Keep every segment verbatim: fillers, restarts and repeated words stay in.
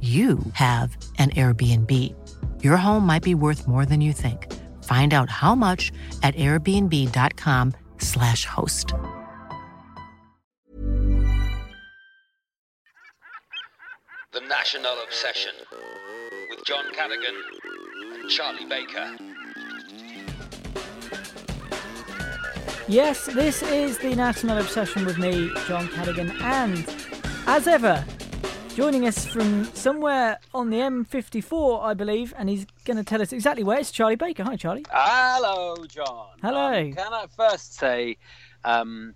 you have an Airbnb. Your home might be worth more than you think. Find out how much at airbnb.com slash host. The National Obsession with John Cadigan and Charlie Baker. Yes, this is The National Obsession with me, John Cadigan, and as ever, joining us from somewhere on the M fifty-four, I believe, and he's going to tell us exactly where. It's Charlie Baker. Hi, Charlie. Hello, John. Hello. Um, can I first say um,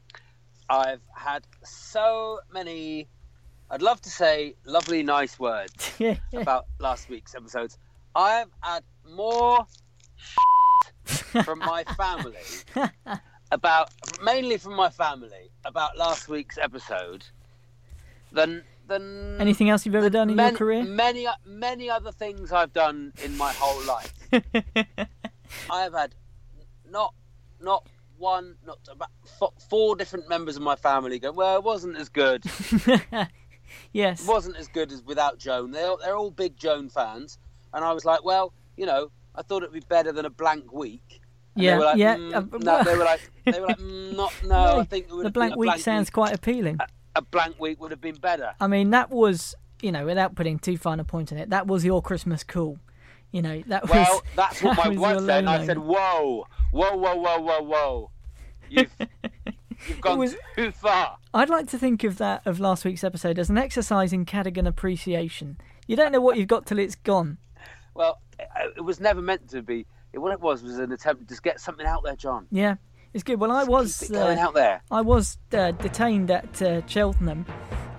I've had so many, I'd love to say lovely, nice words yeah, yeah. about last week's episodes. I've had more from my family, about mainly from my family, about last week's episode than... Anything else you've ever done in many, your career? Many, many other things I've done in my whole life. I have had not, not one, not about four different members of my family go, well, it wasn't as good. Yes, it wasn't as good as without Joan. They're they're all big Joan fans, and I was like, well, you know, I thought it'd be better than a blank week. And yeah, they were like, yeah. Mm, no, they were like, they were like, mm, not no. Really? I think it would the blank week blank sounds week. Quite appealing. Uh, A blank week would have been better. I mean, that was, you know, without putting too fine a point on it, that was your Christmas call. You know, that was... Well, that's what that my wife said, and I said, whoa, whoa, whoa, whoa, whoa, whoa. You've, you've gone was, too far. I'd like to think of that, of last week's episode, as an exercise in Cadigan appreciation. You don't know what you've got till it's gone. Well, it was never meant to be. What it was was an attempt to just get something out there, John. Yeah. It's good. Well, I was uh, out there. I was uh, detained at uh, Cheltenham,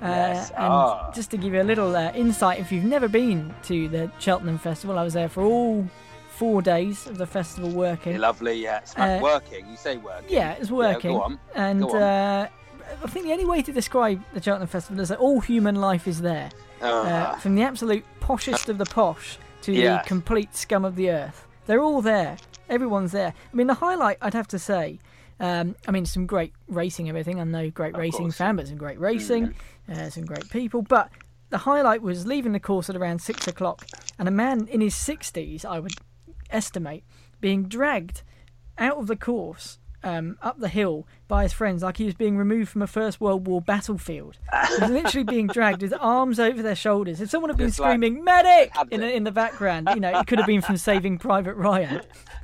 uh, yes. and oh. just to give you a little uh, insight, if you've never been to the Cheltenham Festival, I was there for all four days of the festival working. Lovely, yeah. It's uh, working. You say working. Yeah, it's working. Yeah, go on. And go on. Uh, I think the only way to describe the Cheltenham Festival is that all human life is there, oh. uh, from the absolute poshest of the posh to yes. the complete scum of the earth. They're all there. Everyone's there. I mean, the highlight, I'd have to say, um, I mean, some great racing, everything. I'm no great of racing course. fan, but some great racing, mm-hmm. uh, some great people. But the highlight was leaving the course at around six o'clock and a man in his sixties, I would estimate, being dragged out of the course um, up the hill by his friends like he was being removed from a First World War battlefield. He was literally being dragged with arms over their shoulders. If someone had been Just screaming, like, medic, in, in the background, you know, it could have been from Saving Private Ryan.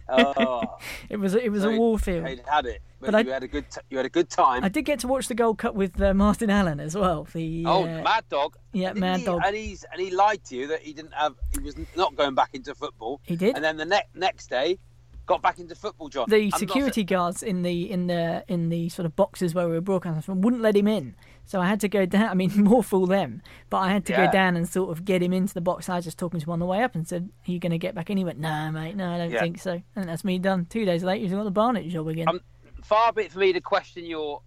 Oh. it was it was so a warfield. He'd had it, but, but you I, had a good t- you had a good time. I did get to watch the Gold Cup with uh, Martin Allen as well. The uh, oh Mad Dog, yeah, didn't Mad he, Dog, and he's and he lied to you that he didn't have he was not going back into football. He did, and then the next next day, got back into football. John, the I'm security not... guards in the in the in the sort of boxes where we were broadcasting from wouldn't let him in. So I had to go down. I mean, more fool them. But I had to yeah. go down and sort of get him into the box. I was just talking to him on the way up and said, are you going to get back in? He went, no, mate, no, I don't yeah. think so. And that's me done. Two days later, he's got the Barnet job again. Um, far be it for me to question your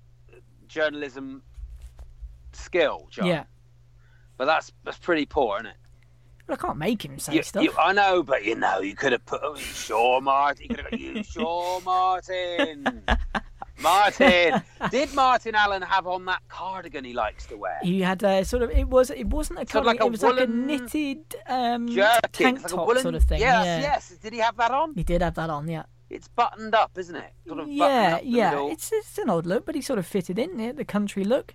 journalism skill, John. Yeah. But that's that's pretty poor, isn't it? Well, I can't make him say you, stuff. You, I know, but you know, you could have put, oh, you sure, Martin. You could have got, you sure, Martin. Martin, did Martin Allen have on that cardigan he likes to wear? He had a sort of, it was it wasn't a cardigan, like a it was like a knitted um, jerkin, tank like top woolen, sort of thing. Yes, yeah. yes. Did he have that on? He did have that on, yeah. It's buttoned up, isn't it? Sort of yeah, up yeah. It's it's an odd look, but he sort of fitted in it, the country look.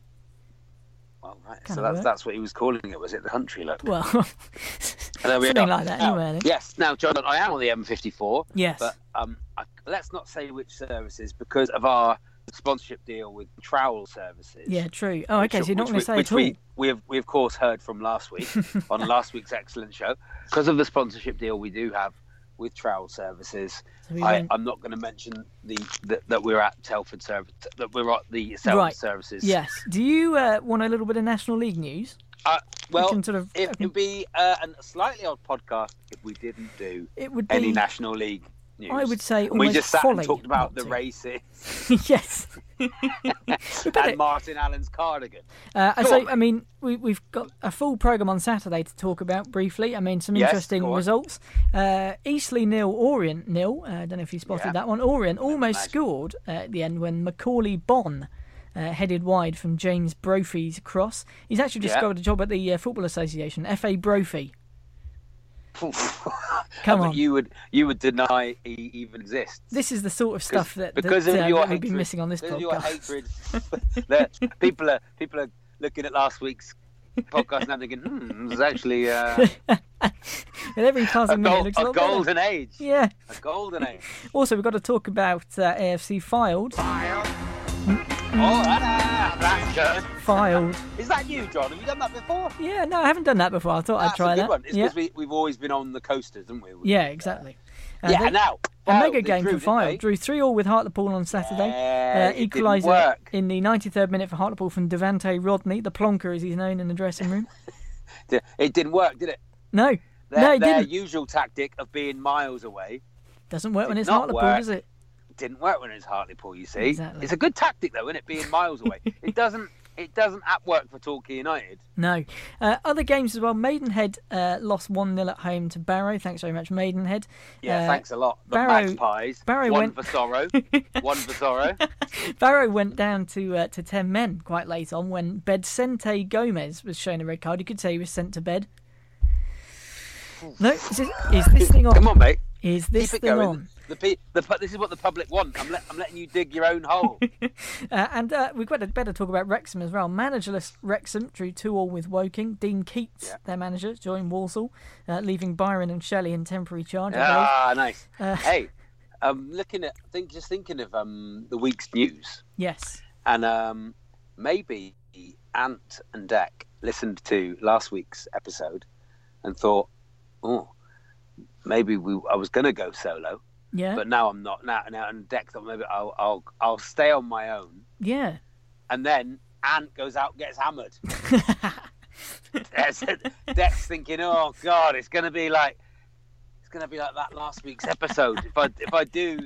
Well, right. Kind so that's work. that's what he was calling it, was it? The country look. Well, something are. like that now, anyway. Then. Yes. Now, John, I am on the M fifty-four. Yes. But um, I, let's not say which services because of our sponsorship deal with Trowel Services. Yeah, true. Oh, okay. Which, so you're not going to say which at all. We, we, have, we, of course, heard from last week on last week's excellent show. Because of the sponsorship deal we do have with Trowel Services, so we I, I'm not going to mention the, the that we're at Telford Service, that we're at the Selford right. Services. Yes. Do you uh, want a little bit of National League news? Uh, well, we sort of, it can... would be uh, a slightly odd podcast if we didn't do it would be, any National League news. I would say almost we just sat and talked about the to. races. Yes. And Martin Allen's cardigan. Uh, so, on, I mean, we, we've got a full programme on Saturday to talk about briefly. I mean, some yes, interesting results. Uh, Eastleigh nil, Orient nil. I uh, don't know if you spotted yeah. that one. Orient almost imagine. scored uh, at the end when Macaulay Bonn uh, headed wide from James Brophy's cross. He's actually just yeah. got a job at the uh, Football Association, F A Brophy. Come on, you would you would deny he even exists. This is the sort of stuff that because that, of uh, your that hatred, we'll be missing on this because podcast. Your hatred, people are people are looking at last week's podcast and I'm thinking, hmm, there's actually uh, every passing minute, gold, looks a, a golden better. age. Yeah, a golden age. Also, we've got to talk about uh, A F C Fylde. Fylde. Mm-hmm. Oh, ah, that's good. Fylde. Is that you, John? Have you done that before? Yeah, no, I haven't done that before. I thought that's I'd try that. That's a good that. one. It's because yeah. we, we've always been on the coasters, haven't we? We've, yeah, exactly. Uh, yeah, they, now. Fylde, a mega game drew, for Fylde. Drew three all with Hartlepool on Saturday. Yeah, uh, equaliser in the ninety-third minute for Hartlepool from Devante Rodney, the plonker as he's known in the dressing room. It didn't work, did it? No. Their, no, it their didn't. usual tactic of being miles away. Doesn't work Did when it's Hartlepool, work. does it? Didn't work when it was Hartlepool, you see. Exactly. It's a good tactic, though, isn't it, being miles away? It doesn't It doesn't work for Torquay United. No. Uh, other games as well. Maidenhead uh, lost one nil at home to Barrow. Thanks very much, Maidenhead. Yeah, uh, thanks a lot. The Barrow, Magpies. Barrow one went... for sorrow. one for sorrow. Barrow went down to uh, to ten men quite late on when Bedsente Gomez was shown a red card. You could say he was sent to bed. No, is this, is this thing on? Come on, mate. Is this Keep it thing going. on? The, the, the, this is what the public want. I'm, let, I'm letting you dig your own hole. uh, and uh, we've got to better talk about Wrexham as well. Managerless Wrexham drew two all with Woking. Dean Keats, yeah. their manager, joined Walsall, uh, leaving Byron and Shelley in temporary charge. Ah, nice. Uh, hey, um, looking at think just thinking of um, the week's news. Yes. And um, maybe Ant and Dec listened to last week's episode and thought, oh, maybe we. I was going to go solo. Yeah. But now I'm not. Now, now and Dec thought maybe I'll, I'll, I'll stay on my own. Yeah. And then Ant goes out, gets hammered. Dec's thinking, oh God, it's going to be like, it's going to be like that last week's episode. if I, if I do,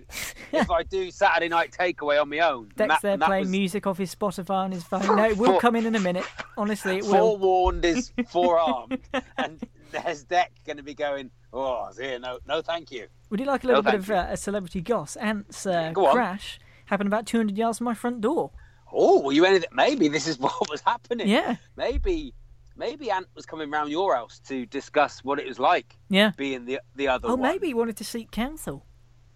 if I do Saturday Night Takeaway on my own. Dec's there playing was... music off his Spotify on his phone. No, it will For... come in in a minute. Honestly, it will. Forewarned is forearmed, and there's Dec going to be going, oh dear, no, no, thank you. Would you like a little no, bit of uh, a celebrity goss? Ant's uh, crash happened about two hundred yards from my front door. Oh, were you anything? Maybe this is what was happening. Yeah. Maybe, maybe Ant was coming round your house to discuss what it was like. Yeah. Being the the other. Oh, one. maybe he wanted to seek counsel.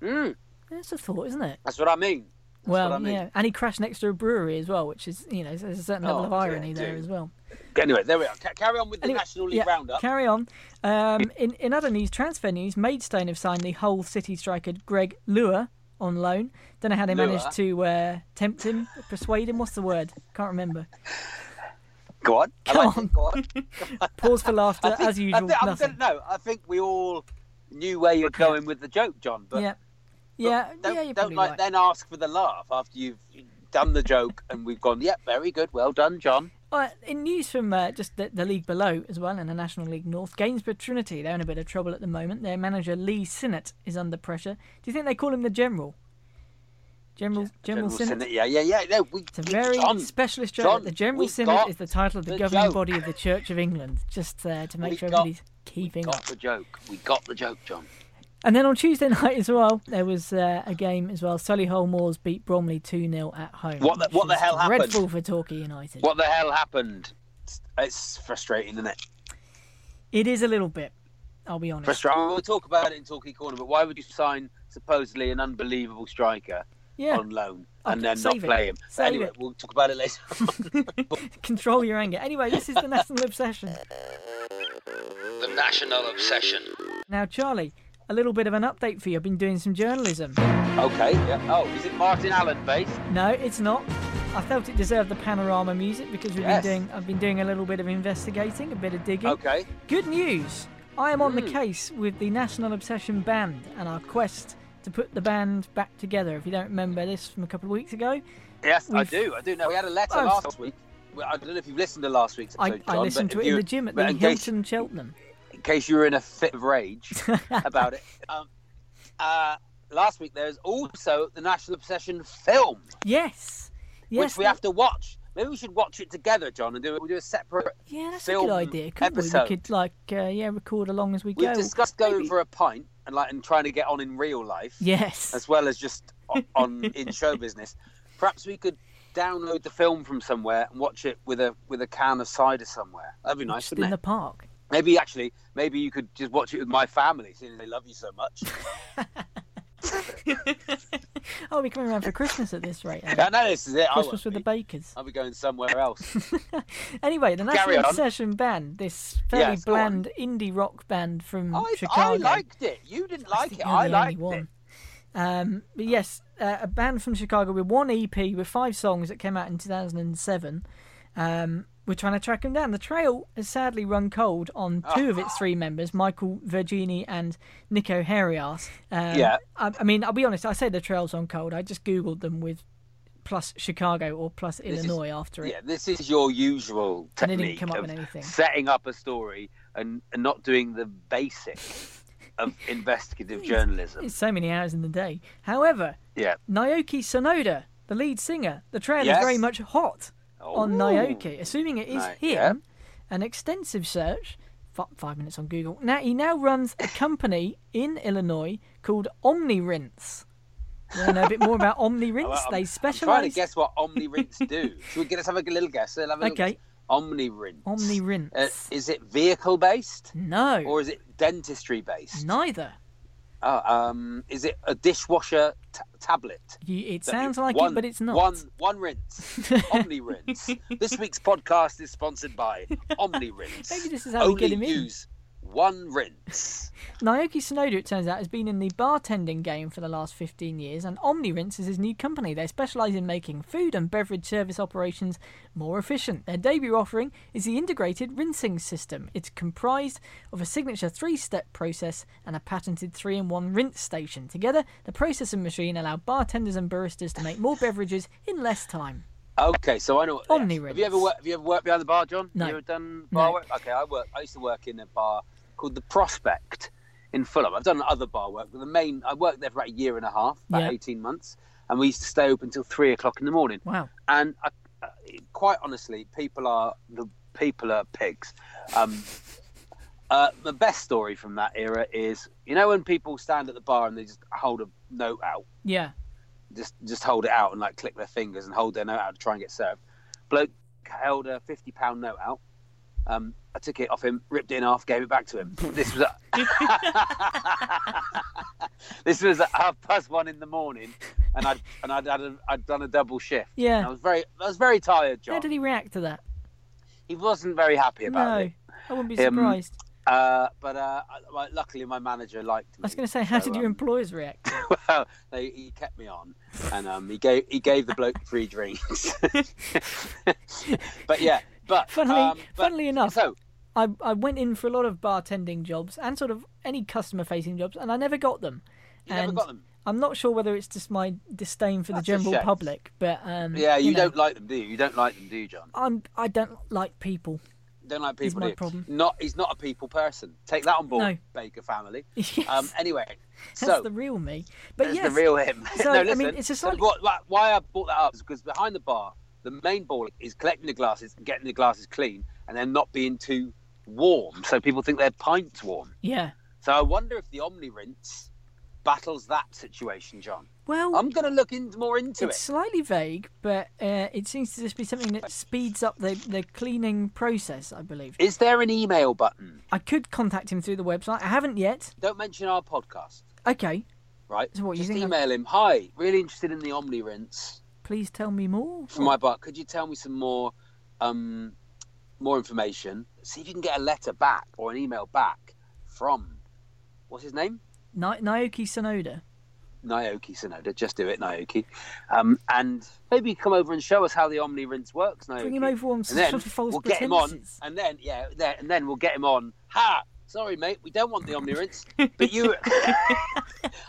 Hmm. That's a thought, isn't it? That's what I mean. That's well, what I mean. yeah, and he crashed next to a brewery as well, which is, you know, there's a certain oh, level of irony yeah, there as well. Anyway, there we are. Carry on with the anyway, National League yeah, roundup. Carry on. Um, in, in other news, transfer news, Maidstone have signed the Hull City striker Greg Leuer on loan. Don't know how they Leuer. managed to uh, tempt him, persuade him. What's the word? Can't remember. Go on. Come I like on. It. Go on. Come on. Pause for laughter, think, as usual. I think, nothing. I'm gonna, no, I think we all knew where you were going with the joke, John. But, yeah. But yeah. Don't, yeah, you're don't like right. then ask for the laugh after you've done the joke and we've gone, yep, yeah, very good. Well done, John. Uh, in news from uh, just the, the league below as well, in the National League North, Gainsborough Trinity, they're in a bit of trouble at the moment. Their manager, Lee Sinnott, is under pressure. Do you think they call him the General? General, General, General Sinnott? Sinnott? Yeah, yeah, yeah. No, we, it's a very John, specialist job. John, the General Sinnott is the title of the, the governing joke. body of the Church of England, just uh, to make we sure got, everybody's keeping up. We got up. the joke. We got the joke, John. And then on Tuesday night as well, there was uh, a game as well. Solihull Moors beat Bromley two nil at home. What the, what the hell happened? Dreadful for Torquay United. What the hell happened? It's frustrating, isn't it? It is a little bit, I'll be honest. Frustrating. We'll talk about it in Torquay Corner, but why would you sign supposedly an unbelievable striker yeah. on loan and then not play him? Save anyway, it. We'll talk about it later on. Control your anger. Anyway, this is the National Obsession. The National Obsession. Now, Charlie, a little bit of an update for you. I've been doing some journalism. Okay. Yeah. Oh, is it Martin Allen based? No, it's not. I felt it deserved the panorama music because we've yes. been doing. I've been doing a little bit of investigating, a bit of digging. Okay. Good news. I am on mm. the case with the National Obsession Band and our quest to put the band back together. If you don't remember this from a couple of weeks ago. Yes, we've... I do. I do know. We had a letter oh, last week. I don't know if you've listened to last week's episode, I, John, I listened to it in the gym at the Hilton case, Cheltenham. In case you were in a fit of rage about it. Um, uh, last week there was also the National Obsession film. Yes. Yes, which we have to watch. Maybe we should watch it together, John, and do it. We'll do a separate yeah, that's film a good idea. Couldn't we? we could like uh, yeah, record along as we We've go. We've discussed going Maybe. for a pint and like and trying to get on in real life. Yes, as well as just on, on in show business. Perhaps we could download the film from somewhere and watch it with a with a can of cider somewhere. That'd be nice, just wouldn't in it? In the park. Maybe actually, maybe you could just watch it with my family, seeing they love you so much. I'll be coming around for Christmas at this rate. I know this is it. Christmas with the Bakers. I'll be going somewhere else. Anyway, the National Obsession Band, this fairly yes, bland indie rock band from I, Chicago. I liked it. You didn't like it. I liked it. Um, but yes, uh, a band from Chicago with one E P with five songs that came out in two thousand seven. Um, we're trying to track them down. The trail has sadly run cold on two oh. of its three members, Michael Vergini and Nico Heriaas. Um, yeah. I, I mean, I'll be honest, I say the trail's on cold. I just Googled them with plus Chicago or plus Illinois is, after it. Yeah, this is your usual technique. And it didn't come up with anything. Setting up a story and, and not doing the basics of investigative it's, journalism. It's so many hours in the day. However, yeah. Naoki Sonoda, the lead singer, the trail yes. is very much hot. Ooh. On Naoki, assuming it is right, him, yeah. an extensive search, f- five minutes on Google. Now he now runs a company in Illinois called Omni Rinse. You know a bit more about Omni Rinse? Well, they specialise. I'm trying to guess what Omni Rinse do. Should we get us have a little guess? Have a little okay. Guess. Omni Rinse. Omni Rinse. Uh, is it vehicle based? No. Or is it dentistry based? Neither. Oh, um, is it a dishwasher t- tablet? It sounds like one, it, but it's not. One, one rinse. Omni Rinse. This week's podcast is sponsored by Omni Rinse. Maybe this is how Only we get him in. Only use one rinse. Naoki Sonoda, it turns out, has been in the bartending game for the last fifteen years, and Omni Rinse is his new company. They specialise in making food and beverage service operations more efficient. Their debut offering is the integrated rinsing system. It's comprised of a signature three-step process and a patented three-in-one rinse station. Together, the process and machine allow bartenders and baristas to make more beverages in less time. Okay, so I know. Omni Rinse. Have you ever worked? Have you ever worked behind the bar, John? No. Have you ever done bar no. work? Okay, I work. I used to work in a bar called The Prospect in Fulham. I've done other bar work, but the main I worked there for about a year and a half, about yeah. eighteen months, and we used to stay open until three o'clock in the morning. Wow! And I, uh, quite honestly, people are the people are pigs. Um, uh, the best story from that era is, you know, when people stand at the bar and they just hold a note out. Yeah. Just just hold it out and like click their fingers and hold their note out to try and get served. Bloke held a fifty pound note out. Um, I took it off him, ripped it in half, gave it back to him. This was at... this was at half past one in the morning, and I'd and I'd had a, I'd done a double shift. Yeah, and I was very I was very tired, John. How did he react to that? He wasn't very happy about no, it. I wouldn't be surprised. Um, uh, but uh, I, luckily, my manager liked me. I was going to say, how so, did um, your employers react? Well, they, he kept me on, and um, he gave he gave the bloke free drinks. But yeah. But, funnily, um, but, funnily enough, so, I, I went in for a lot of bartending jobs and sort of any customer-facing jobs, and I never got them. You and never got them? I'm not sure whether it's just my disdain for That's the general public, but... Um, yeah, you, you know, don't like them, do you? You don't like them, do you, John? I'm, I don't like people. Don't like people, my do you? Problem. Not, he's not a people person. Take that on board, no. Baker family. Yes. Um, anyway, so... That's the real me. But that's yes. the real him. So, no, listen, I mean, it's a slightly... so what, why I brought that up is because behind the bar... the main ball is collecting the glasses and getting the glasses clean and then not being too warm. So people think their pint's warm. Yeah. So I wonder if the Omni Rinse battles that situation, John? Well, I'm going to look in, more into it's it. It's slightly vague, but uh, it seems to just be something that speeds up the, the cleaning process, I believe. Is there an email button? I could contact him through the website. I haven't yet. Don't mention our podcast. Okay. Right. So what, just you think email I... him. Hi, really interested in the Omni Rinse. Please tell me more. For my butt, could you tell me some more, um, more information? See if you can get a letter back or an email back from, what's his name? Na- Naoki Sonoda. Naoki Sonoda, just do it, Naoki. Um, and maybe come over and show us how the Omni Rinse works, Naoki. Bring him over on some sort of false we'll pretenses. We'll get him on, and then, yeah, there, and then we'll get him on. Ha! Sorry, mate, we don't want the Omni Rinse, but you...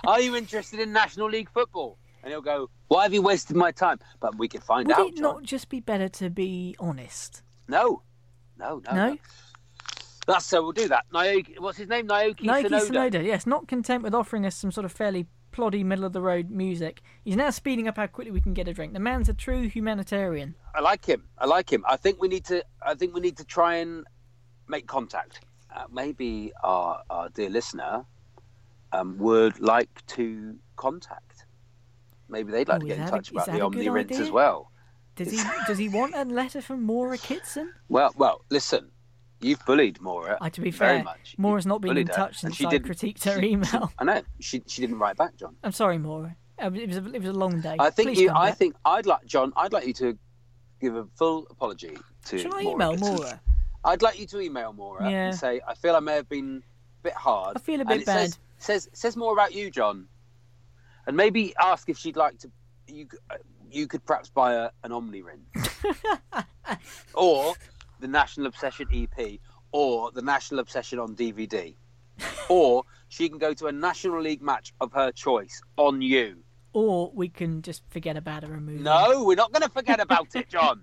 Are you interested in National League football? And he'll go, why have you wasted my time? But we could find Would out, Would it John. Not just be better to be honest? No. No, no, no. no. That's so we'll do that. Naoki, what's his name? Naoki, Naoki Sonoda. Sonoda, yes. Not content with offering us some sort of fairly ploddy, middle-of-the-road music, he's now speeding up how quickly we can get a drink. The man's a true humanitarian. I like him. I like him. I think we need to I think we need to try and make contact. Uh, maybe our, our dear listener um, would like to contact. Maybe they'd like oh, to get in touch a, about the Omni Rinse as well. Does he, does he want a letter from Maura Kitson? Well, well, listen. You've bullied Maura. I, to be fair, very much. Maura's not been in touch since I critiqued her email. I know she she didn't write back, John. I'm sorry, Maura. It was a, it was a long day. I think you, I think I'd like John. I'd like you to give a full apology to. Should I email Maura? I'd like you to email Maura yeah. and say I feel I may have been a bit hard. I feel a bit and it bad. Says, says says more about you, John, and maybe ask if she'd like to. You you could perhaps buy a, an Omni Rinse or the National Obsession E P or the National Obsession on D V D. Or she can go to a National League match of her choice on you. Or we can just forget about her and move No, on. We're not going to forget about it, John.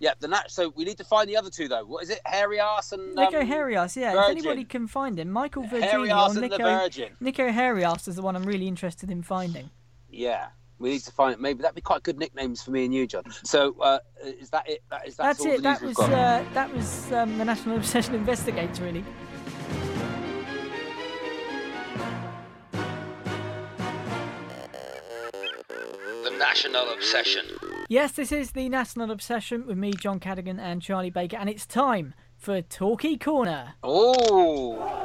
Yeah, the nat- so we need to find the other two, though. What is it? Heriaas and... Um, Nico Heriaas, yeah. Virgin. If anybody can find him. Michael Vergini or Nico... The Virgin. Nico Heriaas is the one I'm really interested in finding. Yeah. We need to find it. Maybe that'd be quite good nicknames for me and you, John. So uh, is that it? That, is that That's all it. The that, was, uh, that was um, the National Obsession Investigator, really. The National Obsession. Yes, this is the National Obsession with me, John Cadigan, and Charlie Baker, and it's time for Torquay Corner. Oh.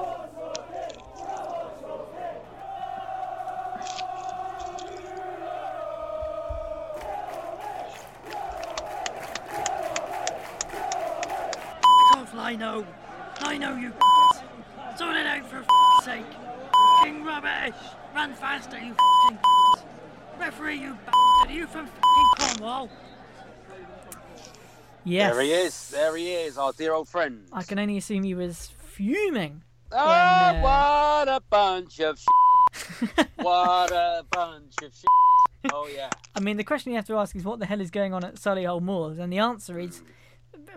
I know, I know you f***s. Sort it out for f***'s sake. F***ing rubbish. Run faster, you f***ing f***s. Referee, you bastard. Are you from f***ing Cornwall? Yes. There he is. There he is, our dear old friend. I can only assume he was fuming. Oh, when, uh... what a bunch of s***. What a bunch of s***. Oh, yeah. I mean, the question you have to ask is what the hell is going on at Solihull Moors? And the answer is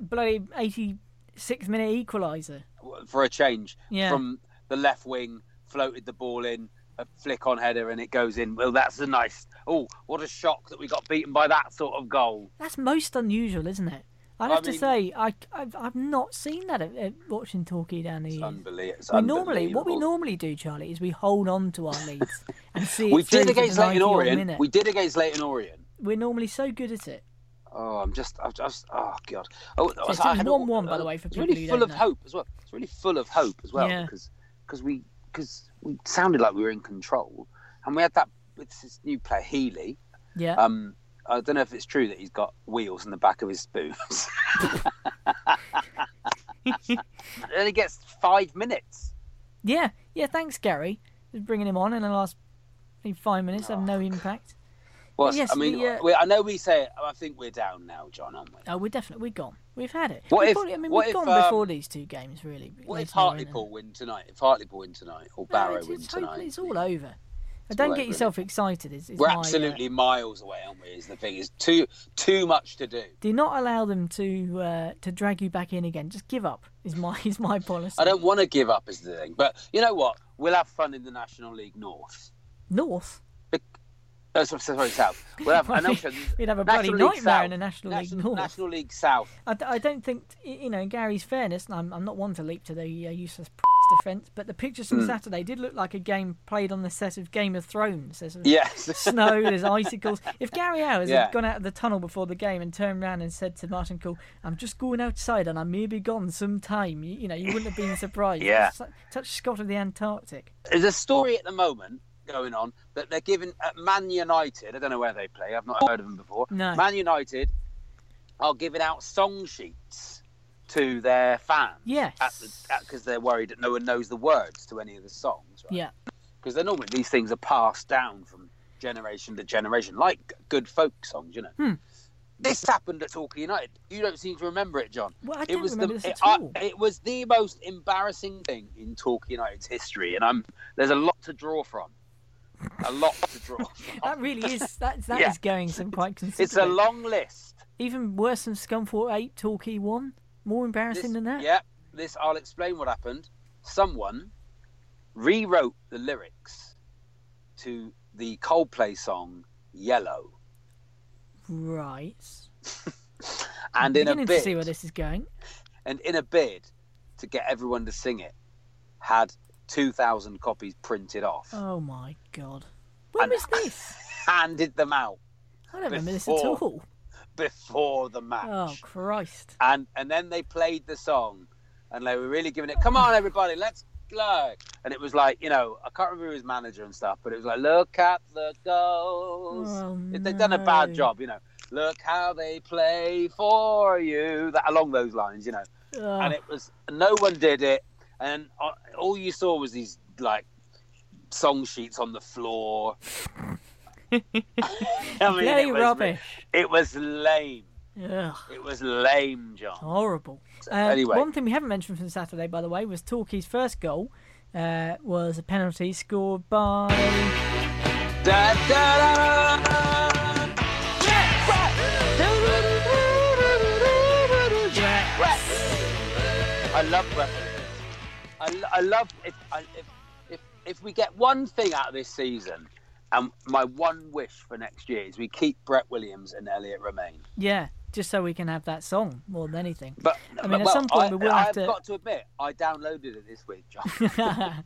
bloody eighty... Six minute equaliser for a change yeah. from the left wing, floated the ball in, a flick on header, and it goes in. Well, that's a nice. Oh, what a shock that we got beaten by that sort of goal. That's most unusual, isn't it? I'd have I mean, to say, I, I've, I've not seen that at, at watching Torquay down the years. Unbelie- it's we normally, what we normally do, Charlie, is we hold on to our leads and see. It we did against Leighton Orient. We did against Leighton Orient. We're normally so good at it. Oh, I'm just, I'm just, oh God! Oh, so it's one-one, by the way, for people really who don't know. It's really full of hope as well. It's really full of hope as well yeah. because because we because we sounded like we were in control, and we had that with this new player Healy. Yeah. Um, I don't know if it's true that he's got wheels in the back of his boots. And then he gets five minutes. Yeah, yeah. Thanks, Gary, for bringing him on in the last five minutes. Oh, have no impact. Well, yes, I mean, the, uh, we, I know we say it, I think we're down now, John, aren't we? Oh, we're definitely, we're gone. We've had it. What we've if, probably, I mean, what we've if, gone um, before these two games, really. What if Hartlepool win tonight? If Hartlepool win tonight, or no, Barrow it's, win it's tonight. Totally, it's all over. It's Don't all get over, yourself excited. It's, it's we're my, absolutely uh, miles away, aren't we, is the thing. It's too too much to do. Do not allow them to uh, to drag you back in again. Just give up, is my, is my policy. I don't want to give up, is the thing. But you know what? We'll have fun in the National League North. North? Oh, sorry, South. We'll have, I know, We'd have a bloody League nightmare South. In the National, National League North. National League South. I, I don't think, you know, in Gary's fairness, and I'm, I'm not one to leap to the uh, useless difference, but the pictures from mm. Saturday did look like a game played on the set of Game of Thrones. There's yes. snow, there's icicles. If Gary Howes yeah. had gone out of the tunnel before the game and turned around and said to Martin Cole, I'm just going outside and I may be gone sometime, you, you know, you wouldn't have been surprised. yeah. Like, touch Scott of the Antarctic. There's a story at the moment going on that they're giving at Man United, I don't know where they play, I've not heard of them before. No. Man United are giving out song sheets to their fans, yes, because the, they're worried that no one knows the words to any of the songs, right? Yeah, because they're normally these things are passed down from generation to generation, like good folk songs, you know. Hmm. This happened at Torquay United. You don't seem to remember it, John. Well, I don't it was remember the, this at all. It, I, it was the most embarrassing thing in Torquay United's history, and I'm there's a lot to draw from. A lot to draw. From. That really is. That that yeah. is going some quite considerably. It's a long list. Even worse than Scunthorpe eight, Torquay one. More embarrassing this, than that. Yeah, this I'll explain what happened. Someone rewrote the lyrics to the Coldplay song "Yellow." Right. and I'm in a bid to see where this is going. And in a bid to get everyone to sing it, had two thousand copies printed off. Oh my god! When was this? Handed them out. I don't remember this at all. Before the match. Oh, Christ. And and then they played the song and they were really giving it, come on, everybody, let's go. And it was like, you know, I can't remember his manager and stuff, but it was like, look at the goals. Oh, no. They've done a bad job, you know. Look how they play for you. That, along those lines, you know. Oh. And it was, no one did it. And all you saw was these, like, song sheets on the floor. I mean, it was, rubbish. It was lame. Ugh. It was lame, John. Horrible. So, um, anyway, one thing we haven't mentioned from Saturday, by the way, was Torquay's first goal uh, was a penalty scored by. Da, da, da, da. Rex! Rex! Rex! I love Rex. I, I love if, I, if if if we get one thing out of this season. And my one wish for next year is we keep Brett Williams and Elliot Romaine. Yeah, just so we can have that song more than anything. But I mean, but, at well, some point I, we will I have, have to. I've got to admit, I downloaded it this week, John. I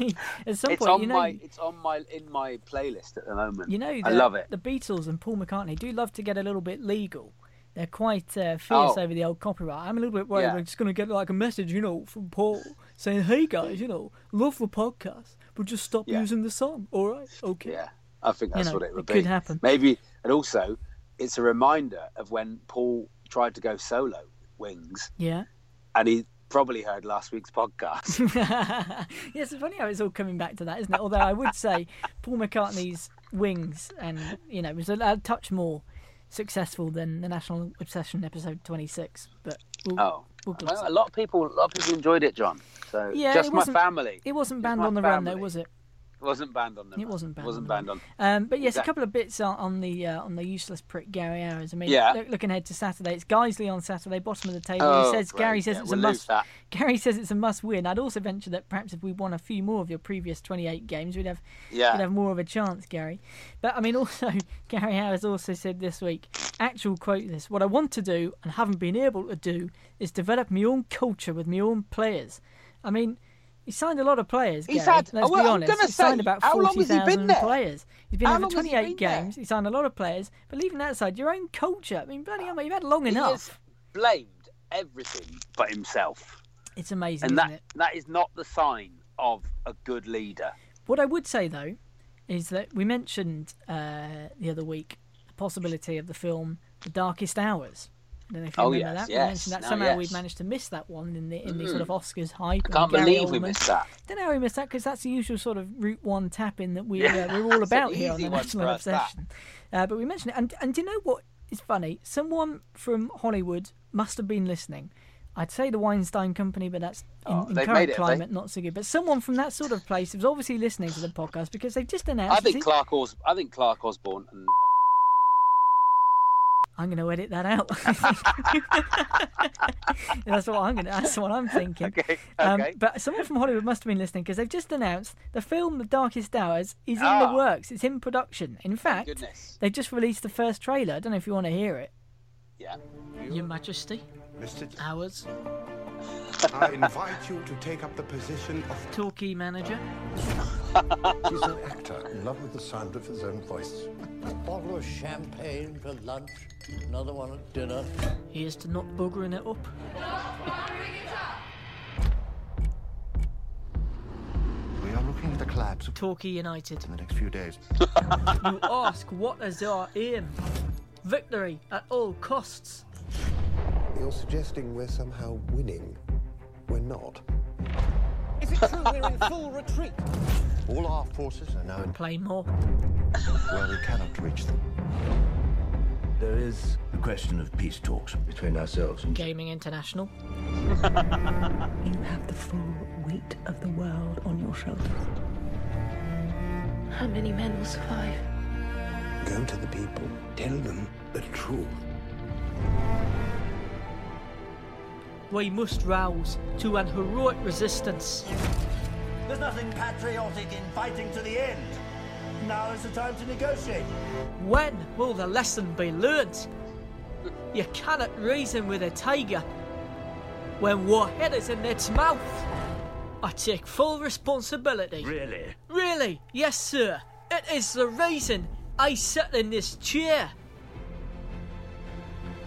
mean, at some it's point, on you know, my, it's on my in my playlist at the moment. You know, the, I love it. The Beatles and Paul McCartney do love to get a little bit legal. They're quite uh, fierce oh. over the old copyright. I'm a little bit worried yeah. we're just going to get like a message, you know, from Paul saying, hey guys, you know, love the podcast, but just stop yeah. using the song. All right, okay. Yeah, I think that's you know, what it would it be. It could happen. Maybe, and also, it's a reminder of when Paul tried to go solo, Wings. Yeah. And he probably heard last week's podcast. Yeah, it's funny how it's all coming back to that, isn't it? Although I would say Paul McCartney's Wings, and, you know, it was a, a touch more successful than the National Obsession episode twenty-six, but we'll, oh, we'll well, a lot of people, a lot of people enjoyed it, John. So yeah, just my family. It wasn't banned on the family. Run, though, was it? It wasn't banned on the. It run. wasn't banned. It wasn't banned on. on. Um, but yes, exactly. A couple of bits on, on the uh, on the useless prick Gary Howes. I mean, yeah. look, looking ahead to Saturday, it's Guiseley on Saturday, bottom of the table. Oh, he says great. Gary says yeah, it's we'll a must. That. Gary says it's a must win. I'd also venture that perhaps if we won a few more of your previous twenty-eight games, we'd have yeah. we'd have more of a chance, Gary. But I mean, also Gary Howes also said this week, actual quote this: "What I want to do and haven't been able to do is develop my own culture with my own players." I mean, he signed a lot of players, Gary. He's had, let's well, be honest. He signed say, about forty thousand he players. He's been how over twenty-eight he been games. There? He signed a lot of players. But leaving that aside, your own culture. I mean, bloody hell, you've had long he enough. He's blamed everything but himself. It's amazing, and that, isn't it? That is not the sign of a good leader. What I would say, though, is that we mentioned uh, the other week the possibility of the film The Darkest Owers. I don't know if you oh, remember yes, that. Yes, we mentioned that no, somehow yes. we've managed to miss that one in the in the mm. sort of Oscars hype. I can't believe Ullman. we missed that. I don't know how we missed that, because that's the usual sort of Route One tap-in that we, yeah, uh, we're all about here on the National Obsession. Uh, but we mentioned it. And, and do you know what is funny? Someone from Hollywood must have been listening. I'd say the Weinstein Company, but that's in, oh, in current it, climate, not so good. But someone from that sort of place was obviously listening to the podcast, because they've just announced... I think Clark Os- I think Clark Osborne and... I'm going to edit that out. That's what I'm going to. That's what I'm thinking. Okay. Okay. Um, but someone from Hollywood must have been listening, because they've just announced the film The Darkest Hours is in oh. the works. It's in production. In fact, Goodness. they've just released the first trailer. I don't know if you want to hear it. Yeah. Your Majesty. Mister Hours. I invite you to take up the position of Torquay manager. He's an actor in love with the sound of his own voice. A bottle of champagne for lunch, another one at dinner. Here's to not buggering it up. We are looking at the collapse of Torquay United in the next few days. You ask, what is our aim? Victory at all costs. You're suggesting we're somehow winning. We're not. Is it true we're in full retreat? All our forces are now in Claymore, where we cannot reach them. There is the question of peace talks between ourselves and Gaming International. You have the full weight of the world on your shoulders. How many men will survive? Go to the people. Tell them the truth. We must rouse to an heroic resistance. There's nothing patriotic in fighting to the end. Now is the time to negotiate. When will the lesson be learnt? You cannot reason with a tiger when warhead is in its mouth. I take full responsibility. Really? Really, yes, sir. It is the reason I sit in this chair.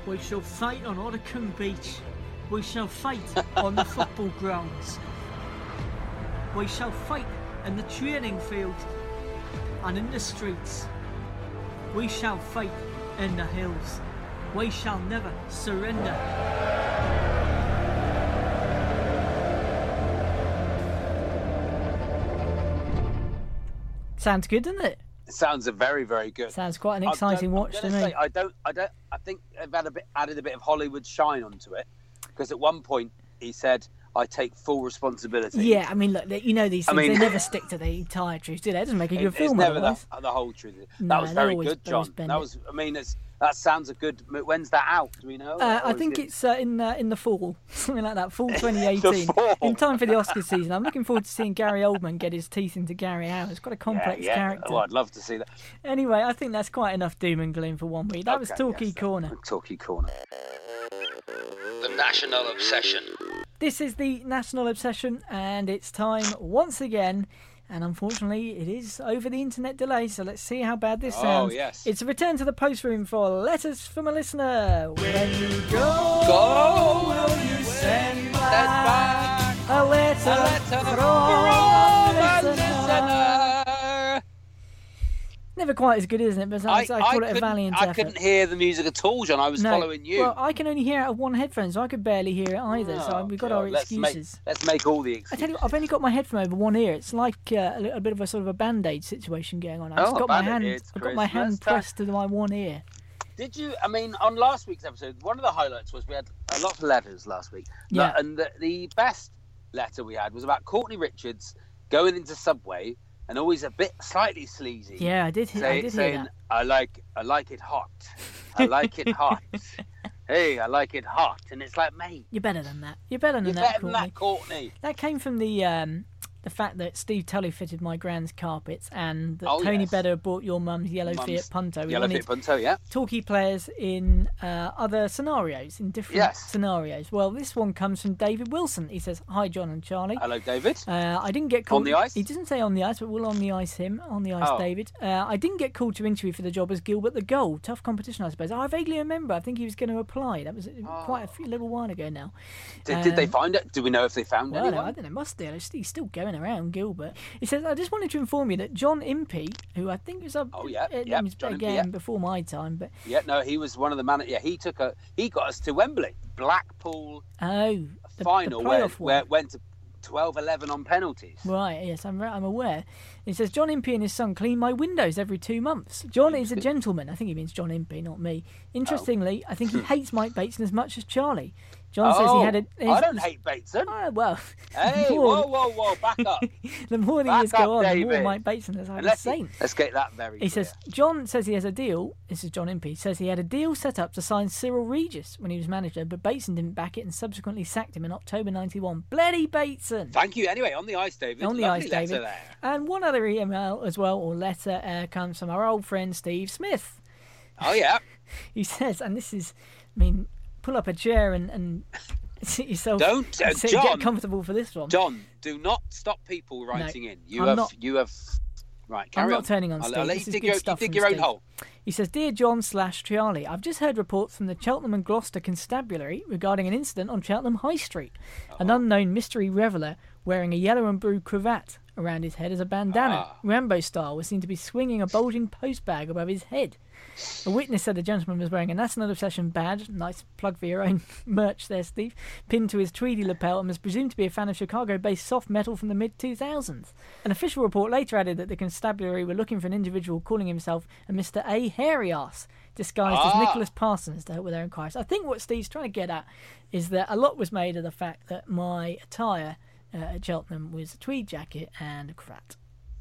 We shall fight on Ottercombe Beach. We shall fight on the football grounds. We shall fight in the training field and in the streets. We shall fight in the hills. We shall never surrender. Sounds good, doesn't it? It sounds very, very good. Sounds quite an exciting watch to me. Say, I don't, I don't, I think they've had a bit, added a bit of Hollywood shine onto it. Because at one point he said, I take full responsibility. Yeah, I mean, look, you know these things, I mean, they never stick to the entire truth, do they? It doesn't make a good it, film. It's never the, the whole truth. That no, was very always, good, John. That was, I mean, it's, that sounds a good... When's that out? Do we know? Uh, I think it... it's uh, in uh, in the fall, something like that, fall twenty eighteen. Fall. In time for the Oscar season. I'm looking forward to seeing Gary Oldman get his teeth into Gary Howes. Quite a complex yeah, yeah. character. Oh, I'd love to see that. Anyway, I think that's quite enough doom and gloom for one week. That okay, was Torquay yes, Corner. Torquay Corner. The National Obsession. This is the National Obsession, and it's time once again. And unfortunately, it is over the internet delay, so let's see how bad this oh, sounds. Yes. It's a return to the post room for letters from a listener. When you go, go will you send back, back a letter, a letter from a listener? listener? Never quite as good, isn't it? But I, I call I it a valiant effort. I couldn't hear the music at all, John. I was no. following you. Well, I can only hear it on one headphone, so I could barely hear it either. Oh, so we've got God. our excuses. Let's make, let's make all the excuses. I tell you what, I've only got my headphone over one ear. It's like uh, a, a bit of a sort of a Band-Aid situation going on. I've oh, just got my hand, I've got my hand pressed to my one ear. Did you, I mean, on last week's episode, one of the highlights was we had a lot of letters last week. Yeah. And the, the best letter we had was about Courtney Richards going into Subway. And always a bit slightly sleazy. Yeah, I did hear, Say, I did saying, hear that. I like, I like it hot. I like it hot. Hey, I like it hot. And it's like, mate. You're better than that. You're better than, you're that, better Courtney. than that, Courtney. That came from the um, the fact that Steve Tully fitted my grand's carpets and that oh, Tony yes. Beddoe bought your mum's yellow mum's Fiat Punto. We yellow Fiat Punto, yeah. Talkie players in uh, other scenarios, in different yes. scenarios. Well, this one comes from David Wilson. He says, hi, John and Charlie. Hello, David. Uh, I didn't get called. On the ice? He doesn't say on the ice, but we'll on the ice him. On the ice, oh. David. Uh, I didn't get called to interview for the job as Gilbert the Goal. Tough competition, I suppose. I vaguely remember. I think he was going to apply. That was oh. quite a few, little while ago now. Did, um, did they find it? Do we know if they found well, anyone? No, I think they must do. He's still going around Gilbert. He says, I just wanted to inform you that John Impey, who I think was up oh, yeah, uh, yeah, John again Impey, yeah. before my time, but yeah, no, he was one of the man. Yeah, he took a he got us to Wembley, Blackpool oh, the, final the where, where it went to twelve eleven on penalties. Right, yes, I'm I'm aware. He says, John Impey and his son clean my windows every two months. John is a gentleman. I think he means John Impey, not me. Interestingly, oh. I think he hates Mike Bateson as much as Charlie. John oh, says he had a... I don't hate Bateson. Oh, well. Hey, more, whoa, whoa, whoa, back up. The more back the years go on, David. the more Mike Bateson is like a saint. Let's get that very He clear. says, John says he has a deal, this is John Impey, says he had a deal set up to sign Cyril Regis when he was manager, but Bateson didn't back it and subsequently sacked him in October ninety-one. Bloody Bateson! Thank you. Anyway, on the ice, David. On the Lovely ice, David. There. And one other email as well, or letter, uh, comes from our old friend Steve Smith. Oh, yeah. He says, and this is, I mean... pull up a chair and, and yourself. Don't, uh, John, get comfortable for this one. John, do not stop people writing no, in. You I'm have, not, you have. Right, carry I'm not on. turning on. I'll, Steve. I'll let you dig your, you dig your own Steve. hole. He says, "Dear John slash Triali, I've just heard reports from the Cheltenham and Gloucester Constabulary regarding an incident on Cheltenham High Street. Oh. An unknown mystery reveller wearing a yellow and blue cravat around his head as a bandana, ah. Rambo style, was seen to be swinging a bulging post bag above his head. A witness said the gentleman was wearing a National Obsession badge, nice plug for your own merch there, Steve, pinned to his tweedy lapel, and was presumed to be a fan of Chicago-based soft metal from the mid two thousands. An official report later added that the constabulary were looking for an individual calling himself a Mister A. Heriaas, disguised ah. as Nicholas Parsons, to help with their inquiries." I think what Steve's trying to get at is that a lot was made of the fact that my attire uh, at Cheltenham was a tweed jacket and a cravat.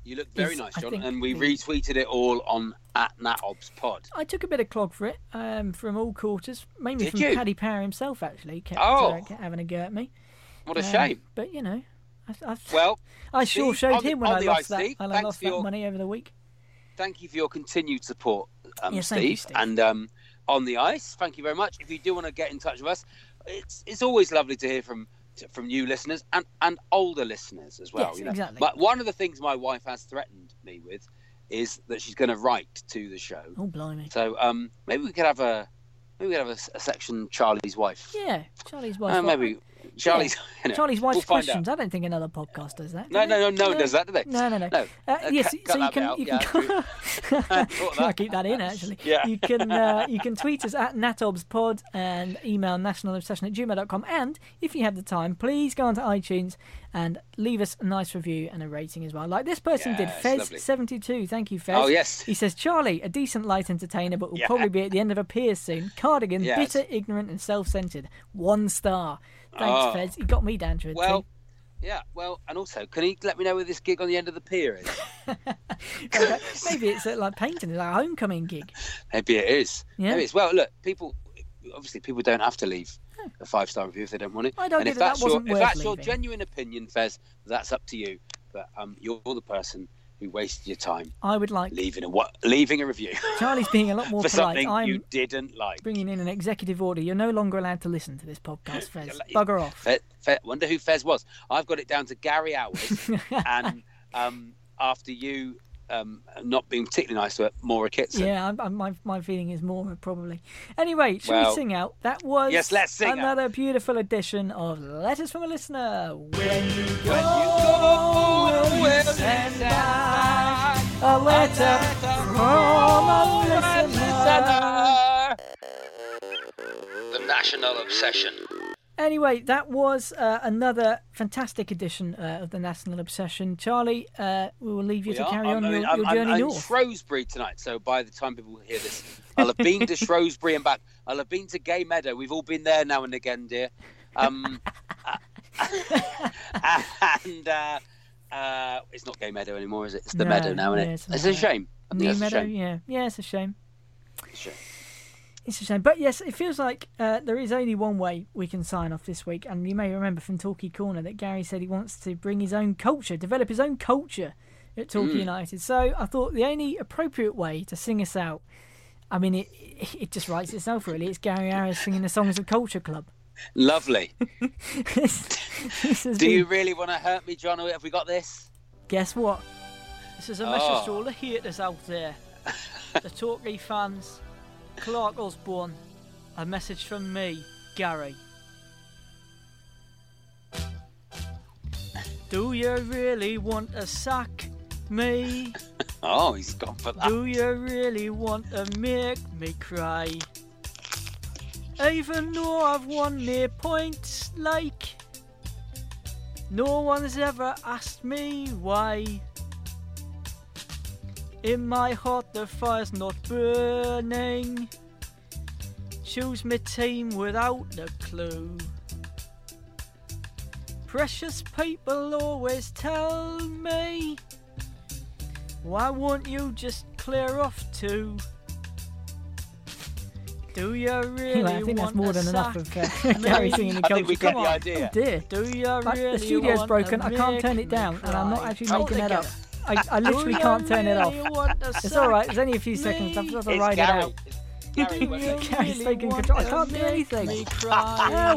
You look very nice, John, and we retweeted it all on at NatObs Pod. I took a bit of clog for it um, from all quarters, mainly Did from you? Paddy Power himself, actually, kept, oh. uh, kept having a go at me. What a um, shame. But, you know, I, I, well, I Steve, sure showed on, him when I lost that, I lost that your, money over the week. Thank you for your continued support, um, yes, Steve, thank you, Steve. And um, on the ice, thank you very much. If you do want to get in touch with us, it's it's always lovely to hear from from new listeners and, and older listeners as well. Yes, you know? Exactly. But one of the things my wife has threatened me with is that she's going to write to the show. Oh, blimey. So um, maybe we could have a maybe we could have a, a section Charlie's wife. Yeah, Charlie's wife. Uh, maybe Charlie's yeah. you know, Charlie's wife's we'll questions. I don't think another podcast does that. Do no, no, no, no, no one does that, do they? No, no, no. no. Uh, yes, c- so you can you can yeah, I keep that in actually. Yeah. You can uh, you can tweet us at NatObsPod and email nationalobsession at gmail dot com, and if you have the time, please go onto iTunes and leave us a nice review and a rating as well. Like this person yeah, did, Fez seventy-two. Thank you, Fez. Oh, yes. He says, "Charlie, a decent light entertainer, but will yeah. probably be at the end of a pier soon. Cardigan, yes. bitter, ignorant and self-centred. One star." Thanks, oh. Fez. He got me down to it, well, too. Yeah, well, and also, can he let me know where this gig on the end of the pier is? Maybe it's like painting. It's like a homecoming gig. Maybe it is. Yeah. Maybe it's, well, look, people, obviously people don't have to leave a five-star review if they don't want it. I don't and if that, that wasn't your, worth If that's leaving. Your genuine opinion, Fez, that's up to you. But um, you're the person who wasted your time. I would like leaving a what? Leaving a review. Charlie's being a lot more for polite. Something I'm you didn't like. Bringing in an executive order. You're no longer allowed to listen to this podcast, Fez. Bugger off. Fez, Fez, wonder who Fez was. I've got it down to Gary Howes, and um, after you um, not being particularly nice to her, Maura Kitson. Yeah, I'm, I'm, my my feeling is Maura probably. Anyway, should well, we sing out? That was yes, let's sing another out. Beautiful edition of Letters from a Listener. When you go, when you go will you send out a letter, a letter from a listener. The National Obsession. Anyway, that was uh, another fantastic edition uh, of the National Obsession. Charlie, uh, we will leave you we to are. carry on I mean, your, your I'm, journey I'm, north. I'm in Shrewsbury tonight, so by the time people hear this, I'll have been to Shrewsbury and back. I'll have been to Gay Meadow. We've all been there now and again, dear. Um, uh, and... Uh, Uh, it's not Gay Meadow anymore, is it? It's the no, Meadow now, isn't yeah, it? It's, it's a shame. I think New Meadow, a shame. yeah, yeah, it's a shame. It's a shame. It's a shame. But yes, it feels like uh, there is only one way we can sign off this week, and you may remember from Torquay Corner that Gary said he wants to bring his own culture, develop his own culture at Torquay mm. United. So I thought the only appropriate way to sing us out, I mean, it it just writes itself really. It's Gary Howes singing the songs of Culture Club. Lovely. this, this Do been... you really want to hurt me, John? Have we got this? Guess what? This is a message oh. to all the haters out there, the Torquay fans, Clark Osborne. A message from me, Gary. Do you really want to sack me? Oh, he's gone for that. Do you really want to make me cry? Even though I've won me points, like, no one's ever asked me why. In my heart the fire's not burning. Choose my team without a clue. Precious people always tell me, why won't you just clear off too? Do you really like, I think want that's more than enough of uh, Gary singing the culture. I think we got the idea. Oh dear. Do you really the studio's want broken. I can't turn it down, cry. And I'm not actually making that up. I, I literally can't turn it off. It's all right. There's only a few seconds. I've got to ride Gary. it out. It's Gary. Gary's really taking control. I can't do anything. No.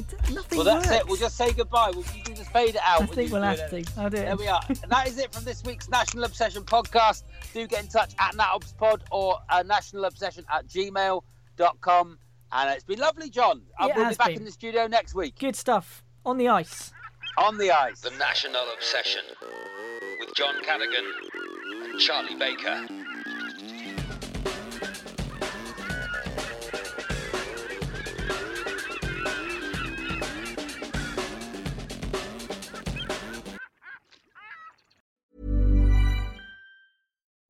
It does, nothing well, that's works. It. We'll just say goodbye. We'll you can just fade it out. I think we'll have to. I'll do it. There we are. And that is it from this week's National Obsession podcast. Do get in touch at natobspod or uh, nationalobsession at gmail dot com. And it's been lovely, John. I'll yeah, be back been. in the studio next week. Good stuff. On the ice. On the ice. The National Obsession with John Cadigan and Charlie Baker.